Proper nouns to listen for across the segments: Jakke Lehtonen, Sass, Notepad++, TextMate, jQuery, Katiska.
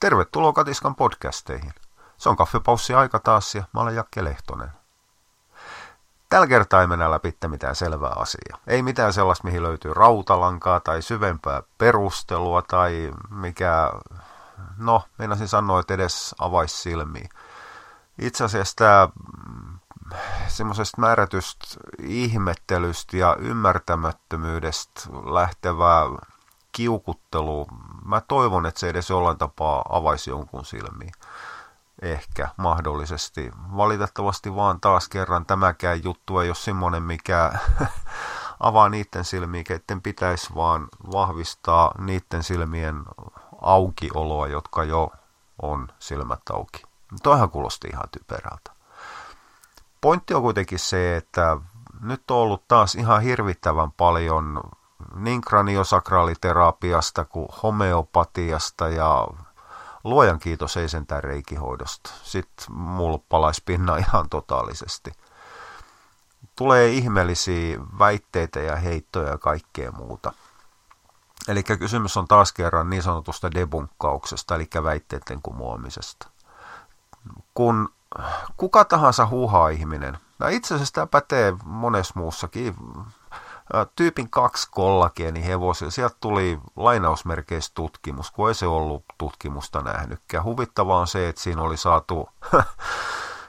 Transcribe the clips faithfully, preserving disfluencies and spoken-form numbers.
Tervetuloa Katiskan podcasteihin. Se on kaffepaussi aika taas ja mä olen Jakke Lehtonen. Tällä kertaa ei mennä läpi mitään selvää asiaa. Ei mitään sellaista, mihin löytyy rautalankaa tai syvempää perustelua tai mikä, no, meinasin sanoa, että edes avaisi silmiä. Itse asiassa tämä semmoisesta määrätystä ihmettelystä ja ymmärtämättömyydestä lähtevää kiukuttelu, mä toivon, että se edes jollain tapaa avaisi jonkun silmiä. Ehkä, mahdollisesti. Valitettavasti vaan taas kerran tämäkään juttu ei ole semmoinen, mikä avaa niiden silmiä, ketten pitäisi vaan vahvistaa niiden silmien aukioloa, jotka jo on silmät auki. Toihan kuulosti ihan typerältä. Pointti on kuitenkin se, että nyt on ollut taas ihan hirvittävän paljon niin kraniosakraaliterapiasta kuin homeopatiasta ja luojan kiitos ei sentään reikihoidosta. Sitten mulla palaisi pinna ihan totaalisesti. Tulee ihmeellisiä väitteitä ja heittoja ja kaikkea muuta. Eli kysymys on taas kerran niin sanotusta debunkkauksesta, eli väitteiden kumoamisesta. Kun kuka tahansa huuhaa ihminen, ja itse asiassa tämä pätee monessa muussakin, tyypin kaksi kollageenihevosia, sieltä tuli lainausmerkeissä tutkimus, kun ei se ollut tutkimusta nähnytkään. Huvittavaa on se, että siinä oli saatu,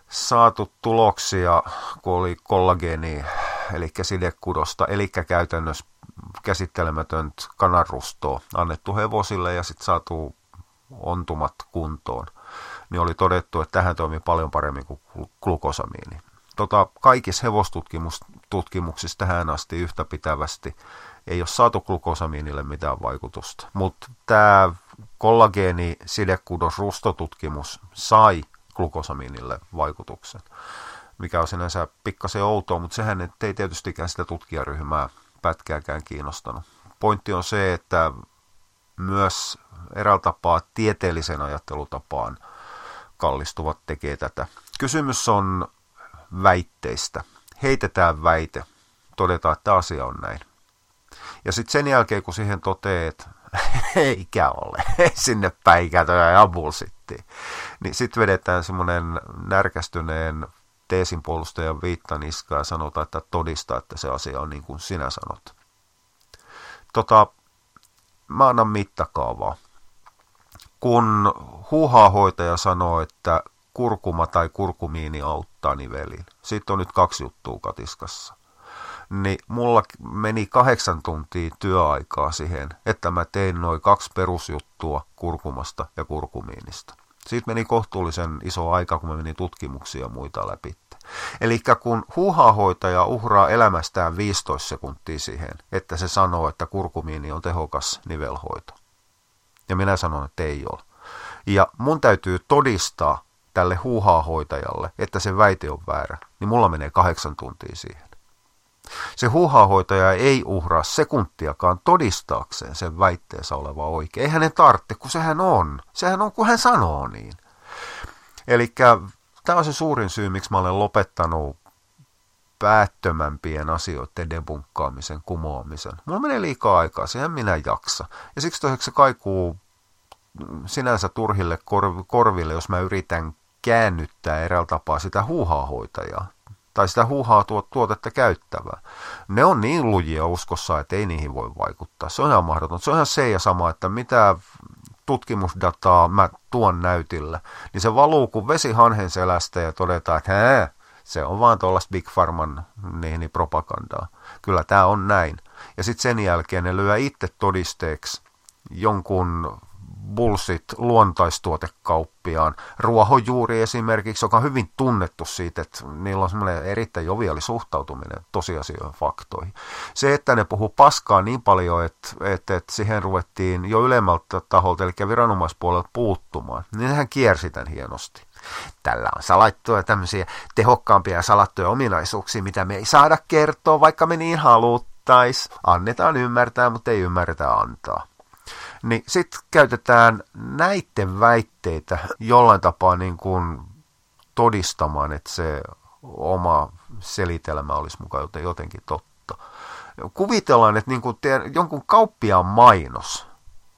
saatu tuloksia, kun oli kollageeni, eli sidekudosta, eli käytännössä käsittelemätöntä kananrustoa annettu hevosille ja sitten saatu ontumat kuntoon. Niin oli todettu, että tähän toimii paljon paremmin kuin glukosamiini. Tota, kaikissa hevostutkimuksissa tähän asti yhtä pitävästi ei ole saatu glukosamiinille mitään vaikutusta, mutta tämä kollageenisidekudosrustotutkimus sai glukosamiinille vaikutuksen, mikä on sinänsä pikkasen outoa, mutta sehän ei tietystikään sitä tutkijaryhmää pätkääkään kiinnostanut. Pointti on se, että myös eräällä tapaa tieteellisen ajattelutapaan kallistuvat tekee tätä. Kysymys on väitteistä. Heitetään väite. Todetaan, että asia on näin. Ja sitten sen jälkeen, kun siihen toteaa, että eikä ole, ei sinne päikätöä ja bullshittiin, niin sitten vedetään semmoinen närkästyneen teesinpuolustajan viittaniskaa ja sanotaan, että todistaa, että se asia on niin kuin sinä sanot. Tota, mä annan mittakaavaa. Kun huuhaahoitaja sanoo, että kurkuma tai kurkumiini auttaa niveliin. Siitä on nyt kaksi juttua Katiskassa. Niin mulla meni kahdeksan tuntia työaikaa siihen, että mä tein noin kaksi perusjuttua kurkumasta ja kurkumiinista. Siitä meni kohtuullisen iso aika, kun mä menin tutkimuksia ja muita läpi. Eli kun huuhaahoitaja uhraa elämästään viisitoista sekuntia siihen, että se sanoo, että kurkumiini on tehokas nivelhoito. Ja minä sanon, että ei ole. Ja mun täytyy todistaa tälle huuhaahoitajalle, että se väite on väärä, niin mulla menee kahdeksan tuntia siihen. Se huuhaahoitaja ei uhraa sekuntiakaan todistaakseen sen väitteensä oleva oikein. Ei hänen tarvitse, kun sehän on. Sehän on, kun hän sanoo niin. Eli tämä on se suurin syy, miksi mä olen lopettanut päättömämpien asioiden debunkkaamisen, kumoamisen. Mulla menee liikaa aikaa, siihen minä jaksa. Ja siksi toiseksi se kaikuu sinänsä turhille korville, jos mä yritän käännyttää eräällä tapaa sitä huuhaahoitajaa tai sitä huuhaa tuotetta käyttävää. Ne on niin lujia uskossa, että ei niihin voi vaikuttaa. Se on ihan mahdoton. Se on ihan se ja sama, että mitä tutkimusdataa mä tuon näytillä, niin se valuu kuin vesi hanhen selästä ja todetaan, että hää, se on vaan tuollaista Big Pharman niin, niin propagandaa. Kyllä tämä on näin. Ja sitten sen jälkeen ne lyö itse todisteeksi jonkun bullshit luontaistuotekauppiaan, ruohonjuuri esimerkiksi, joka on hyvin tunnettu siitä, että niillä on semmoinen erittäin joviali suhtautuminen tosiasioihin faktoihin. Se, että ne puhuu paskaa niin paljon, että, että, että siihen ruvettiin jo ylemmältä taholta, eli viranomaispuolelta puuttumaan, niin hän kiersi tämän hienosti. Tällä on salattuja tämmöisiä tehokkaampia ja salattuja ominaisuuksia, mitä me ei saada kertoa, vaikka me niin haluttaisiin. Annetaan ymmärtää, mutta ei ymmärretä antaa. Niin sitten käytetään näiden väitteitä jollain tapaa niin kuin todistamaan, että se oma selitelmä olisi mukaan jotenkin totta. Kuvitellaan, että niin kuin te, jonkun kauppiaan mainos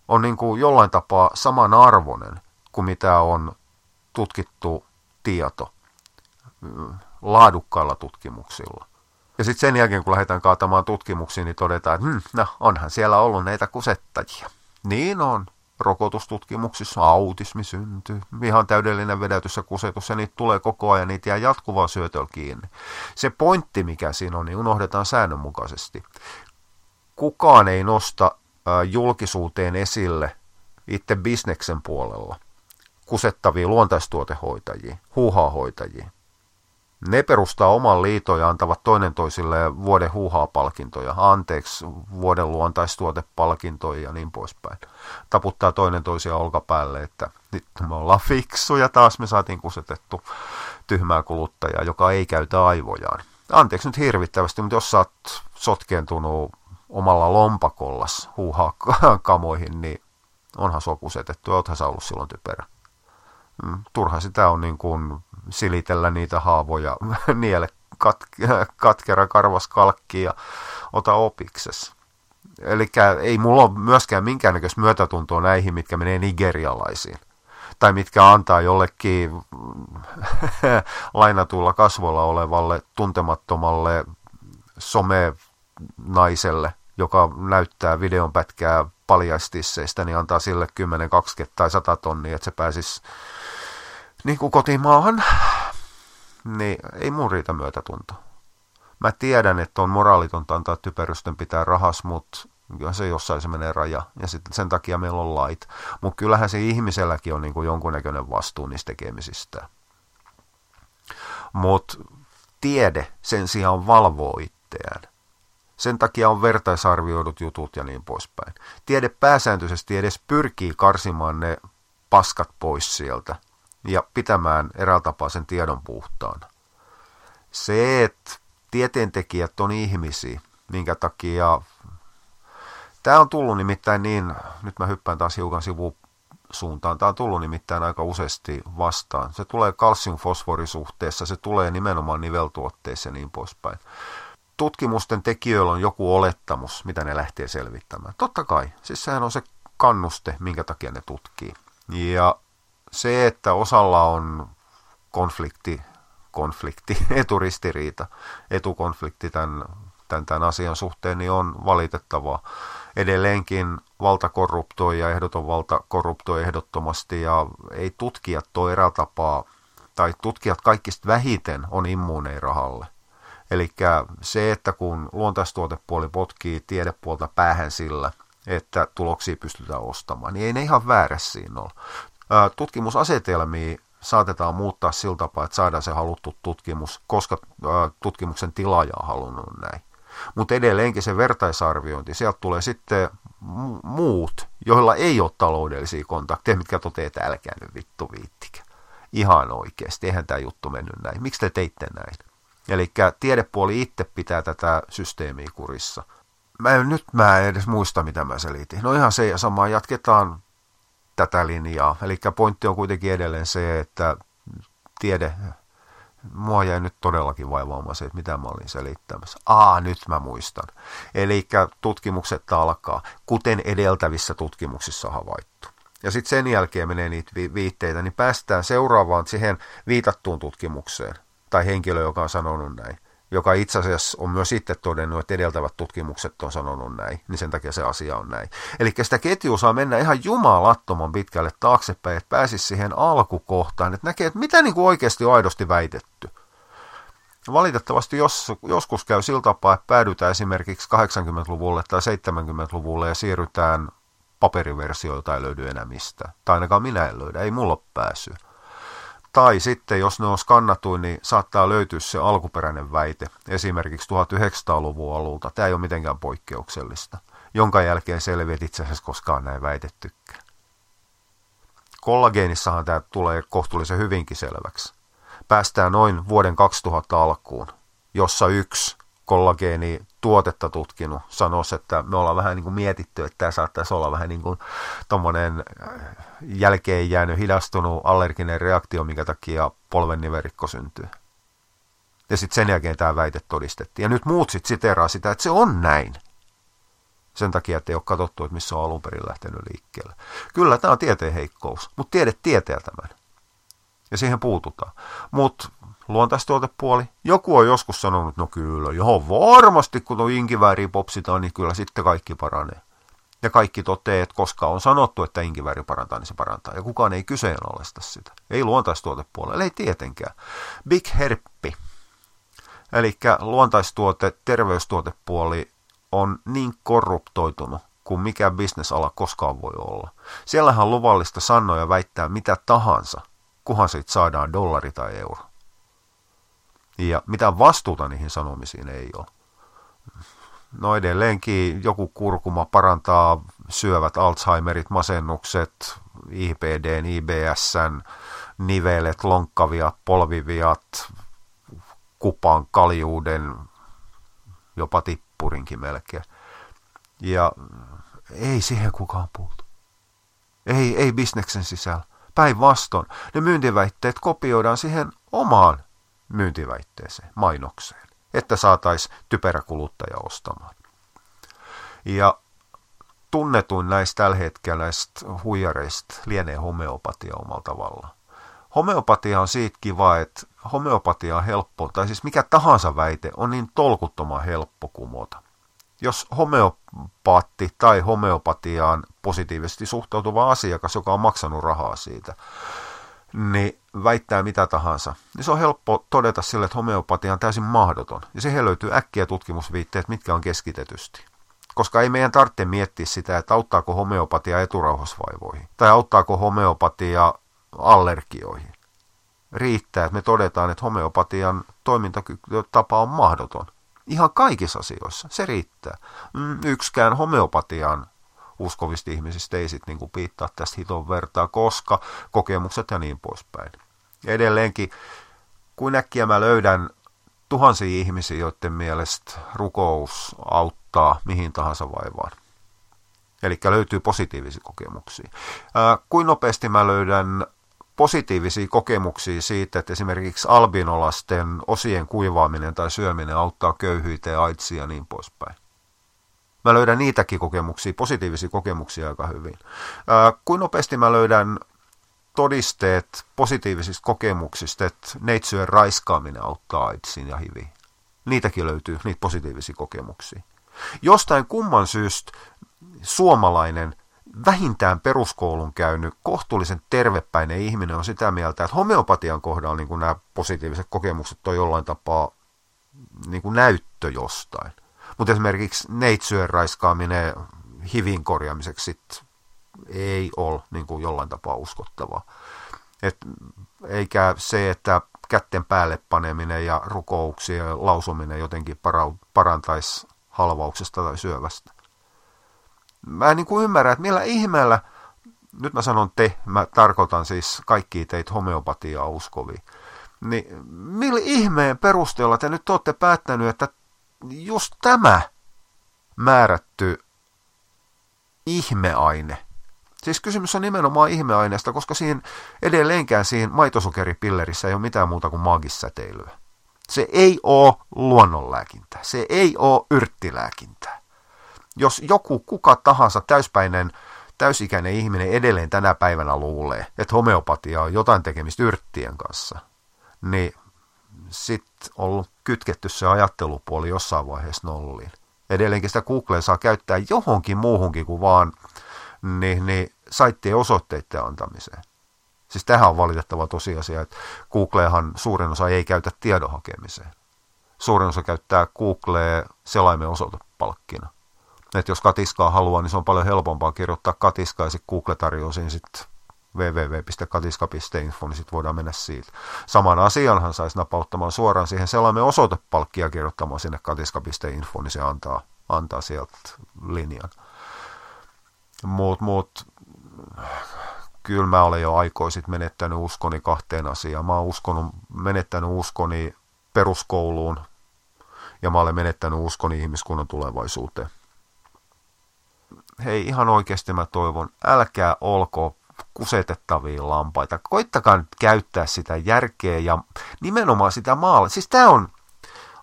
on niin kuin jollain tapaa samanarvoinen kuin mitä on tutkittu tieto laadukkailla tutkimuksilla. Ja sitten sen jälkeen, kun lähdetään kaatamaan tutkimuksiin, niin todetaan, että hmm, no, onhan siellä ollut näitä kusettajia. Niin on. Rokotustutkimuksissa autismi syntyy, ihan täydellinen vedätys ja kusetus, ja niitä tulee koko ajan, niitä jää jatkuvaa syötöllä kiinni. Se pointti, mikä siinä on, niin unohdetaan säännönmukaisesti. Kukaan ei nosta julkisuuteen esille itse bisneksen puolella kusettavia luontaistuotehoitajia, huuhaahoitajia. Ne perustaa oman liiton ja antavat toinen toisilleen vuoden huuhaa-palkintoja, anteeksi, vuoden luontaistuotepalkintoja ja niin poispäin. Taputtaa toinen toisiaan olkapäälle, että nyt me ollaan fiksuja, taas me saatiin kusetettu tyhmää kuluttajaa, joka ei käytä aivojaan. Anteeksi nyt hirvittävästi, mutta jos sä oot sotkeentunut omalla lompakollas huuhaa-kamoihin, niin onhan sua kusetettu ja oothan sä ollut silloin typerä. Turha sitä on niin kuin silitellä niitä haavoja, niele katke, katkera karvas kalkki ja ota opikses. Eli ei mulla ole myöskään minkäännäköistä myötätuntoa näihin, mitkä menee nigerialaisiin. Tai mitkä antaa jollekin lainatuilla kasvoilla olevalle tuntemattomalle somenaiselle, joka näyttää videon pätkää paljaistisseistä, niin antaa sille kymmenen, kaksikymmentä tai sata tonnia, että se pääsisi niin kuin kotimaahan, niin ei mun riitä myötätunto. Mä tiedän, että on moraalitonta antaa typerysten pitää rahas, mutta se jossain se menee raja. Ja sitten sen takia meillä on lait. Mutta kyllähän se ihmiselläkin on niin kuin jonkunnäköinen vastuu niistä tekemisistä. Mutta tiede sen sijaan valvoo itseään. Sen takia on vertaisarvioidut jutut ja niin poispäin. Tiede pääsääntöisesti edes pyrkii karsimaan ne paskat pois sieltä ja pitämään eräällä tapaa sen tiedon puhtaana. Se, että tieteentekijät on ihmisiä, minkä takia... Tämä on tullut nimittäin niin, nyt mä hyppään taas hiukan sivusuuntaan, tämä on tullut nimittäin aika useasti vastaan. Se tulee kalsiumfosforisuhteessa, se tulee nimenomaan niveltuotteissa ja niin poispäin. Tutkimusten tekijöillä on joku olettamus, mitä ne lähtee selvittämään. Totta kai, siis sehän on se kannuste, minkä takia ne tutkii. Ja se, että osalla on konflikti, konflikti eturistiriita, etukonflikti tämän, tämän, tämän asian suhteen, niin on valitettavaa. Edelleenkin valta korruptoi ja ehdoton valta korruptoi ehdottomasti, ja ei tutkijat ole eräällä tapaa, tai tutkijat kaikista vähiten on immuuneja rahalle. Eli se, että kun luontaistuotepuoli potkii tiedepuolta päähän sillä, että tuloksia pystytään ostamaan, niin ei ne ihan väärä siinä ole. Tutkimusasetelmia saatetaan muuttaa sillä tapaa, että saadaan se haluttu tutkimus, koska tutkimuksen tilaaja on halunnut näin. Mutta edelleenkin se vertaisarviointi, sieltä tulee sitten muut, joilla ei ole taloudellisia kontakteja, mitkä toteaa, että älkää nyt vittu viittikä. Ihan oikeasti, eihän tämä juttu mennyt näin. Miksi te teitte näin? Eli tiedepuoli itse pitää tätä systeemiä kurissa. Mä en, nyt mä en edes muista, mitä mä selitin. No ihan se ja sama, jatketaan tätä linjaa. Eli pointti on kuitenkin edelleen se, että tiede, mua jäi nyt todellakin vaivaamaan se, että mitä mä olin selittämässä. Aa, nyt mä muistan. Eli tutkimukset alkaa, kuten edeltävissä tutkimuksissa havaittu. Ja sitten sen jälkeen menee niitä vi- viitteitä, niin päästään seuraavaan siihen viitattuun tutkimukseen. Tai henkilö, joka on sanonut näin, joka itse asiassa on myös itse todennut, että edeltävät tutkimukset on sanonut näin, niin sen takia se asia on näin. Eli sitä ketjua saa mennä ihan jumalattoman pitkälle taaksepäin, että pääsisi siihen alkukohtaan, että näkee, että mitä niin kuin oikeasti on aidosti väitetty. Valitettavasti jos, joskus käy sillä tapaa, että päädytään esimerkiksi kahdeksankymmentäluvulle tai seitsemänkymmentäluvulle ja siirrytään paperiversioon, jota ei löydy enää mistään. Tai ainakaan minä en löydä, ei mulla ole pääsyä. Tai sitten, jos ne on skannatuin, niin saattaa löytyä se alkuperäinen väite, esimerkiksi tuhatyhdeksänsataaluvun alulta. Tämä ei ole mitenkään poikkeuksellista, jonka jälkeen selviää, että itse asiassa koskaan näin väitettykään. Kollageenissahan tämä tulee kohtuullisen hyvinkin selväksi. Päästään noin vuoden kaksituhatta alkuun, jossa yksi kollageenituotetta tutkinut sanoisi, että me ollaan vähän niin kuin mietitty, että tämä saattaisi olla vähän niin kuin tuommoinen jälkeen jäänyt hidastunut allerginen reaktio, minkä takia polven niverikko syntyy. Ja sitten sen jälkeen tämä väite todistettiin. Ja nyt muut sitten siteeraa sitä, että se on näin. Sen takia, että ei ole katsottu, että missä on alun perin lähtenyt liikkeelle. Kyllä tämä on tieteen heikkous, mutta tiede tietää tämän. Ja siihen puututaan. Mutta luontaistuotepuoli. Joku on joskus sanonut, no kyllä, johon varmasti, kun tuo inkivääriä popsitaan, niin kyllä sitten kaikki paranee. Ja kaikki toteaa, että koska on sanottu, että inkivääri parantaa, niin se parantaa. Ja kukaan ei kyseenalaista sitä. Ei luontaistuotepuolella, ei tietenkään. Big herppi. Eli luontaistuote, terveystuotepuoli on niin korruptoitunut kuin mikä bisnesala koskaan voi olla. Siellähän on luvallista sanoa ja väittää mitä tahansa, kunhan siitä saadaan dollari tai euro. Ja mitään vastuuta niihin sanomisiin ei ole. No edelleenkin joku kurkuma parantaa syövät, Alzheimerit, masennukset, I B D:n, I B S:n, nivelet, lonkkaviat, polviviat, kupan, kaljuuden, jopa tippurinkin melkein. Ja ei siihen kukaan puutu. Ei, ei bisneksen sisällä. Päinvastoin ne myyntiväitteet kopioidaan siihen omaan myyntiväitteeseen, mainokseen, että saataisiin typerä kuluttaja ostamaan. Ja tunnetuin näistä tällä hetkellä näistä huijareista lienee homeopatia omalla tavallaan. Homeopatia on siitä kiva, että homeopatia on helppo, tai siis mikä tahansa väite on niin tolkuttoman helppo kumota. Jos homeopaatti tai homeopatiaan positiivisesti suhtautuva asiakas, joka on maksanut rahaa siitä, niin väittää mitä tahansa, niin se on helppo todeta sille, että homeopatia on täysin mahdoton. Ja siihen löytyy äkkiä tutkimusviitteet, mitkä on keskitetysti. Koska ei meidän tarvitse miettiä sitä, että auttaako homeopatia eturauhasvaivoihin tai auttaako homeopatia allergioihin. Riittää, että me todetaan, että homeopatian toimintatapa on mahdoton. Ihan kaikissa asioissa, se riittää. Yksikään homeopatian uskovista ihmisistä ei sitten niinku piittaa tästä hiton vertaa, koska kokemukset ja niin poispäin. Edelleenkin, kuin äkkiä mä löydän tuhansia ihmisiä, joiden mielestä rukous auttaa mihin tahansa vaivaan. Eli löytyy positiivisia kokemuksia. Ää, kuin nopeasti mä löydän positiivisia kokemuksia siitä, että esimerkiksi albinolasten osien kuivaaminen tai syöminen auttaa köyhyyteen, aidsia ja niin poispäin. Mä löydän niitäkin kokemuksia, positiivisia kokemuksia aika hyvin. Ää, kuin nopeasti mä löydän todisteet positiivisista kokemuksista, että neitsyön raiskaaminen auttaa aidsiin ja hiviin. Niitäkin löytyy, niitä positiivisia kokemuksia. Jostain kumman syystä suomalainen vähintään peruskoulun käynyt, kohtuullisen tervepäinen ihminen on sitä mieltä, että homeopatian kohdalla niin kuin nämä positiiviset kokemukset on jollain tapaa niin kuin näyttö jostain. Mutta esimerkiksi neitsyön raiskaaminen hivin korjaamiseksi sit ei ole niin kuin jollain tapaa uskottavaa. Et, eikä se, että kätten päälle paneminen ja rukouksien lausuminen jotenkin para, parantaisi halvauksesta tai syövästä. Mä en niin kuin ymmärrä, että millä ihmeellä, nyt mä sanon te, mä tarkoitan siis kaikkia teitä homeopatiaa uskovia, niin millä ihmeen perusteella te nyt olette päättänyt, että just tämä määrätty ihmeaine, siis kysymys on nimenomaan ihmeaineesta, koska siinä edelleenkään siinä maitosokeripillerissä ei ole mitään muuta kuin maagissäteilyä. Se ei ole luonnonlääkintää, se ei ole yrttilääkintää. Jos joku, kuka tahansa täyspäinen, täysikäinen ihminen edelleen tänä päivänä luulee, että homeopatia on jotain tekemistä yrttien kanssa, niin sitten on kytketty se ajattelupuoli jossain vaiheessa nolliin. Edelleenkin sitä Googlea saa käyttää johonkin muuhunkin kuin vaan niin, niin saittien osoitteiden antamiseen. Siis tähän on valitettava tosiasia, että Googlehan suurin osa ei käytä tiedon hakemiseen. Suurin osa käyttää Googlea selaimen osoitepalkkina. Että jos Katiskaa haluaa, niin se on paljon helpompaa kirjoittaa Katiskaa ja sitten Google tarjoaa siinä sitten www piste katiska piste info, niin sitten voidaan mennä siitä. Saman asianhan saisi napauttamaan suoraan siihen selaimen osoitepalkkia kirjoittamaan sinne katiska piste info, niin se antaa, antaa sieltä linjan. Mut, mut, kyllä mä olen jo aikoin sitten menettänyt uskoni kahteen asiaan. Mä oon uskonut, menettänyt uskoni peruskouluun ja mä olen menettänyt uskoni ihmiskunnan tulevaisuuteen. Hei, ihan oikeasti mä toivon, älkää olko kusetettavia lampaita. Koittakaa nyt käyttää sitä järkeä ja nimenomaan sitä maalaisjärkeä. Siis tää on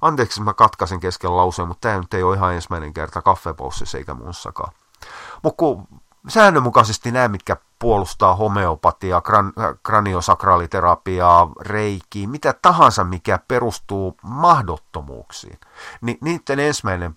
Anteeksi, mä katkasin kesken lauseen, mutta tämä nyt ei ole ihan ensimmäinen kerta kaffepoussissa eikä muussakaan. Mutta säännönmukaisesti nämä, mitkä puolustaa homeopatiaa, gran, kraniosakraaliterapiaa, reikiä, mitä tahansa, mikä perustuu mahdottomuuksiin, niin niiden ensimmäinen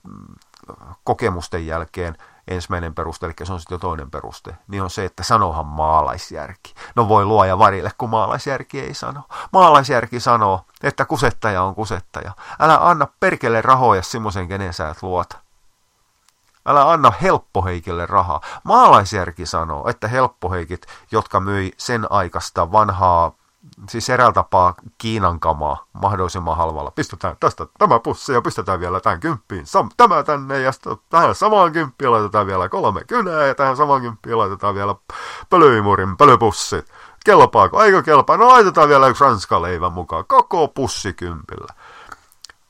kokemusten jälkeen, ensimmäinen peruste, eli se on sitten jo toinen peruste, niin on se, että sanohan maalaisjärki. No voi luoja varille, kun maalaisjärki ei sano. Maalaisjärki sanoo, että kusettaja on kusettaja. Älä anna perkele rahoja semmoisen, kenen sä et luota. Älä anna helppoheikille rahaa. Maalaisjärki sanoo, että helppoheikit, jotka myi sen aikaista vanhaa, siis eräällä tapaa Kiinan kamaa mahdollisimman halvalla. Pistetään tästä tämä pussi ja pistetään vielä tämän kymppiin tämä tänne ja tähän samaan kymppiin laitetaan vielä kolme kynää ja tähän samaan kymppiin laitetaan vielä pölymurin pölypussi. Kelpaako? Eikö kelpaa? No laitetaan vielä yksi ranskaleivä mukaan. Koko pussi kympillä.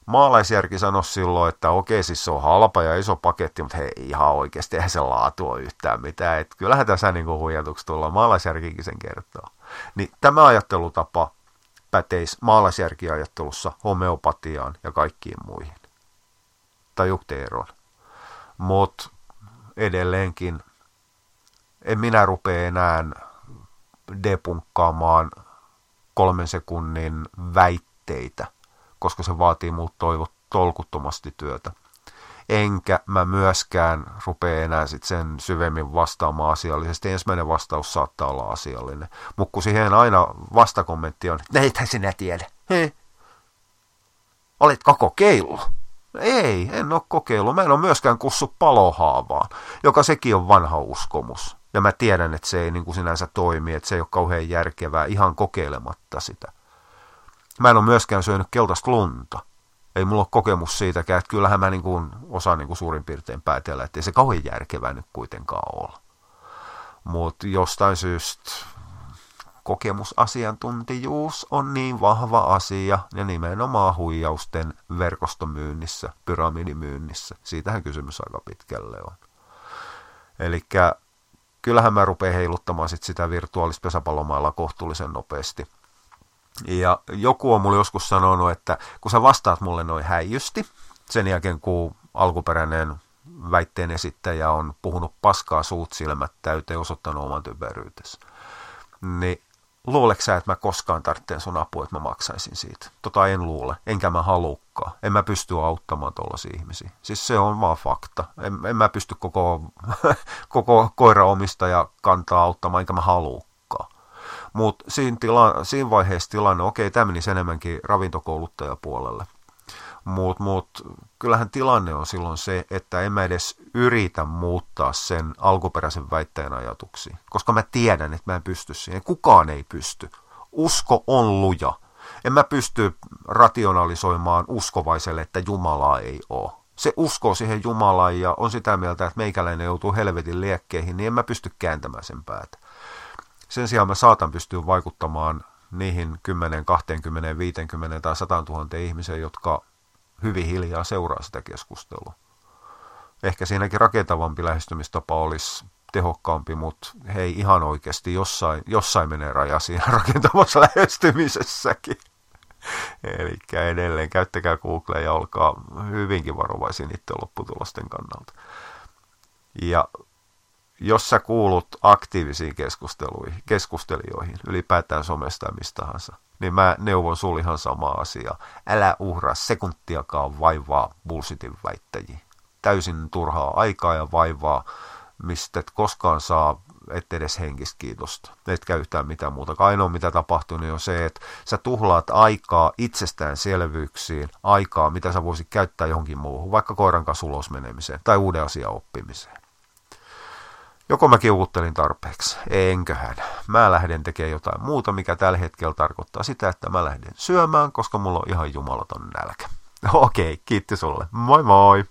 Maalaisjärki sanoi silloin, että okei, siis se on halpa ja iso paketti, mutta hei, ihan oikeasti eihän se laatu ole yhtään mitään. Et kyllähän tässä niin kuin huijatuksi tullaan. Maalaisjärkikin sen kertoo. Niin tämä ajattelutapa päteisi maalaisjärkiajattelussa homeopatiaan ja kaikkiin muihin. Tajukteeron. Mutta edelleenkin en minä rupea enää depunkkaamaan kolmen sekunnin väitteitä, koska se vaatii multa toivot tolkuttomasti työtä. Enkä mä myöskään rupea enää sit sen syvemmin vastaamaan asiallisesti. Ensimmäinen vastaus saattaa olla asiallinen. Mutta kun siihen aina vastakommentti on, että eihän sinä tiedä. Hei. Oletko kokeillut? Ei, en ole kokeillut. Mä en ole myöskään kussut palohaavaan, joka sekin on vanha uskomus. Ja mä tiedän, että se ei niin kuin sinänsä toimi, että se ei ole kauhean järkevää ihan kokeilematta sitä. Mä en ole myöskään syönyt keltaista lunta. Ei mulla ole kokemus siitäkään, että kyllähän mä niin kuin osaan niin kuin suurin piirtein päätellä, että ei se kauhean järkevää nyt kuitenkaan ole. Mutta jostain syystä kokemusasiantuntijuus on niin vahva asia, ja nimenomaan huijausten verkostomyynnissä, pyramidimyynnissä. Siitähän kysymys aika pitkälle on. Elikkä kyllähän mä rupean heiluttamaan sit sitä virtuaalista pesäpallomailla kohtuullisen nopeasti. Ja joku on mulle joskus sanonut, että kun sä vastaat mulle noin häijysti, sen jälkeen kun alkuperäinen väitteen esittäjä on puhunut paskaa suut silmät täyteen, osoittanut oman typeryytesi, niin luuleeko sä, että mä koskaan tarvitsen sun apua, että mä maksaisin siitä? Tota en luule, enkä mä halukkaan. En mä pysty auttamaan tuollaisia ihmisiä. Siis se on vaan fakta. En, en mä pysty koko, koko koiraomistaja kantaa auttamaan, enkä mä halua. Mutta siinä, siinä vaiheessa tilanne, okei, tämä menisi enemmänkin ravintokouluttajapuolelle, mutta mut, kyllähän tilanne on silloin se, että en mä edes yritä muuttaa sen alkuperäisen väitteen ajatuksia, koska mä tiedän, että mä en pysty siihen. Kukaan ei pysty. Usko on luja. En mä pysty rationalisoimaan uskovaiselle, että Jumalaa ei ole. Se uskoo siihen Jumalaan ja on sitä mieltä, että meikäläinen joutuu helvetin liekkeihin, niin en mä pysty kääntämään sen päätä. Sen sijaan mä saatan pystyä vaikuttamaan niihin kymmenen, kaksikymmentä, viisikymmentä tai sata tuhatta ihmisen, jotka hyvin hiljaa seuraa sitä keskustelua. Ehkä siinäkin rakentavampi lähestymistapa olisi tehokkaampi, mutta hei, ihan oikeasti jossain, jossain menee raja siinä rakentavassa lähestymisessäkin. Eli edelleen käyttäkää Googlea ja olkaa hyvinkin varovaisia niiden lopputulosten kannalta. Ja jos sä kuulut aktiivisiin keskusteluihin, keskustelijoihin, ylipäätään somesta ja mistä tahansa, niin mä neuvon sulle ihan sama asia. Älä uhraa sekuntiakaan vaivaa bullshitin väittäjiin. Täysin turhaa aikaa ja vaivaa, mistä et koskaan saa, et edes henkistä kiitosta. Etkä yhtään mitään muuta. Ainoa mitä tapahtuu niin on se, että sä tuhlaat aikaa itsestäänselvyyksiin, aikaa mitä sä voisit käyttää johonkin muuhun, vaikka koiran kanssa ulos menemiseen tai uuden asian oppimiseen. Joko mä kiukuttelin tarpeeksi? Enköhän. Mä lähden tekemään jotain muuta, mikä tällä hetkellä tarkoittaa sitä, että mä lähden syömään, koska mulla on ihan jumalaton nälkä. Okei, kiitti sulle. Moi moi!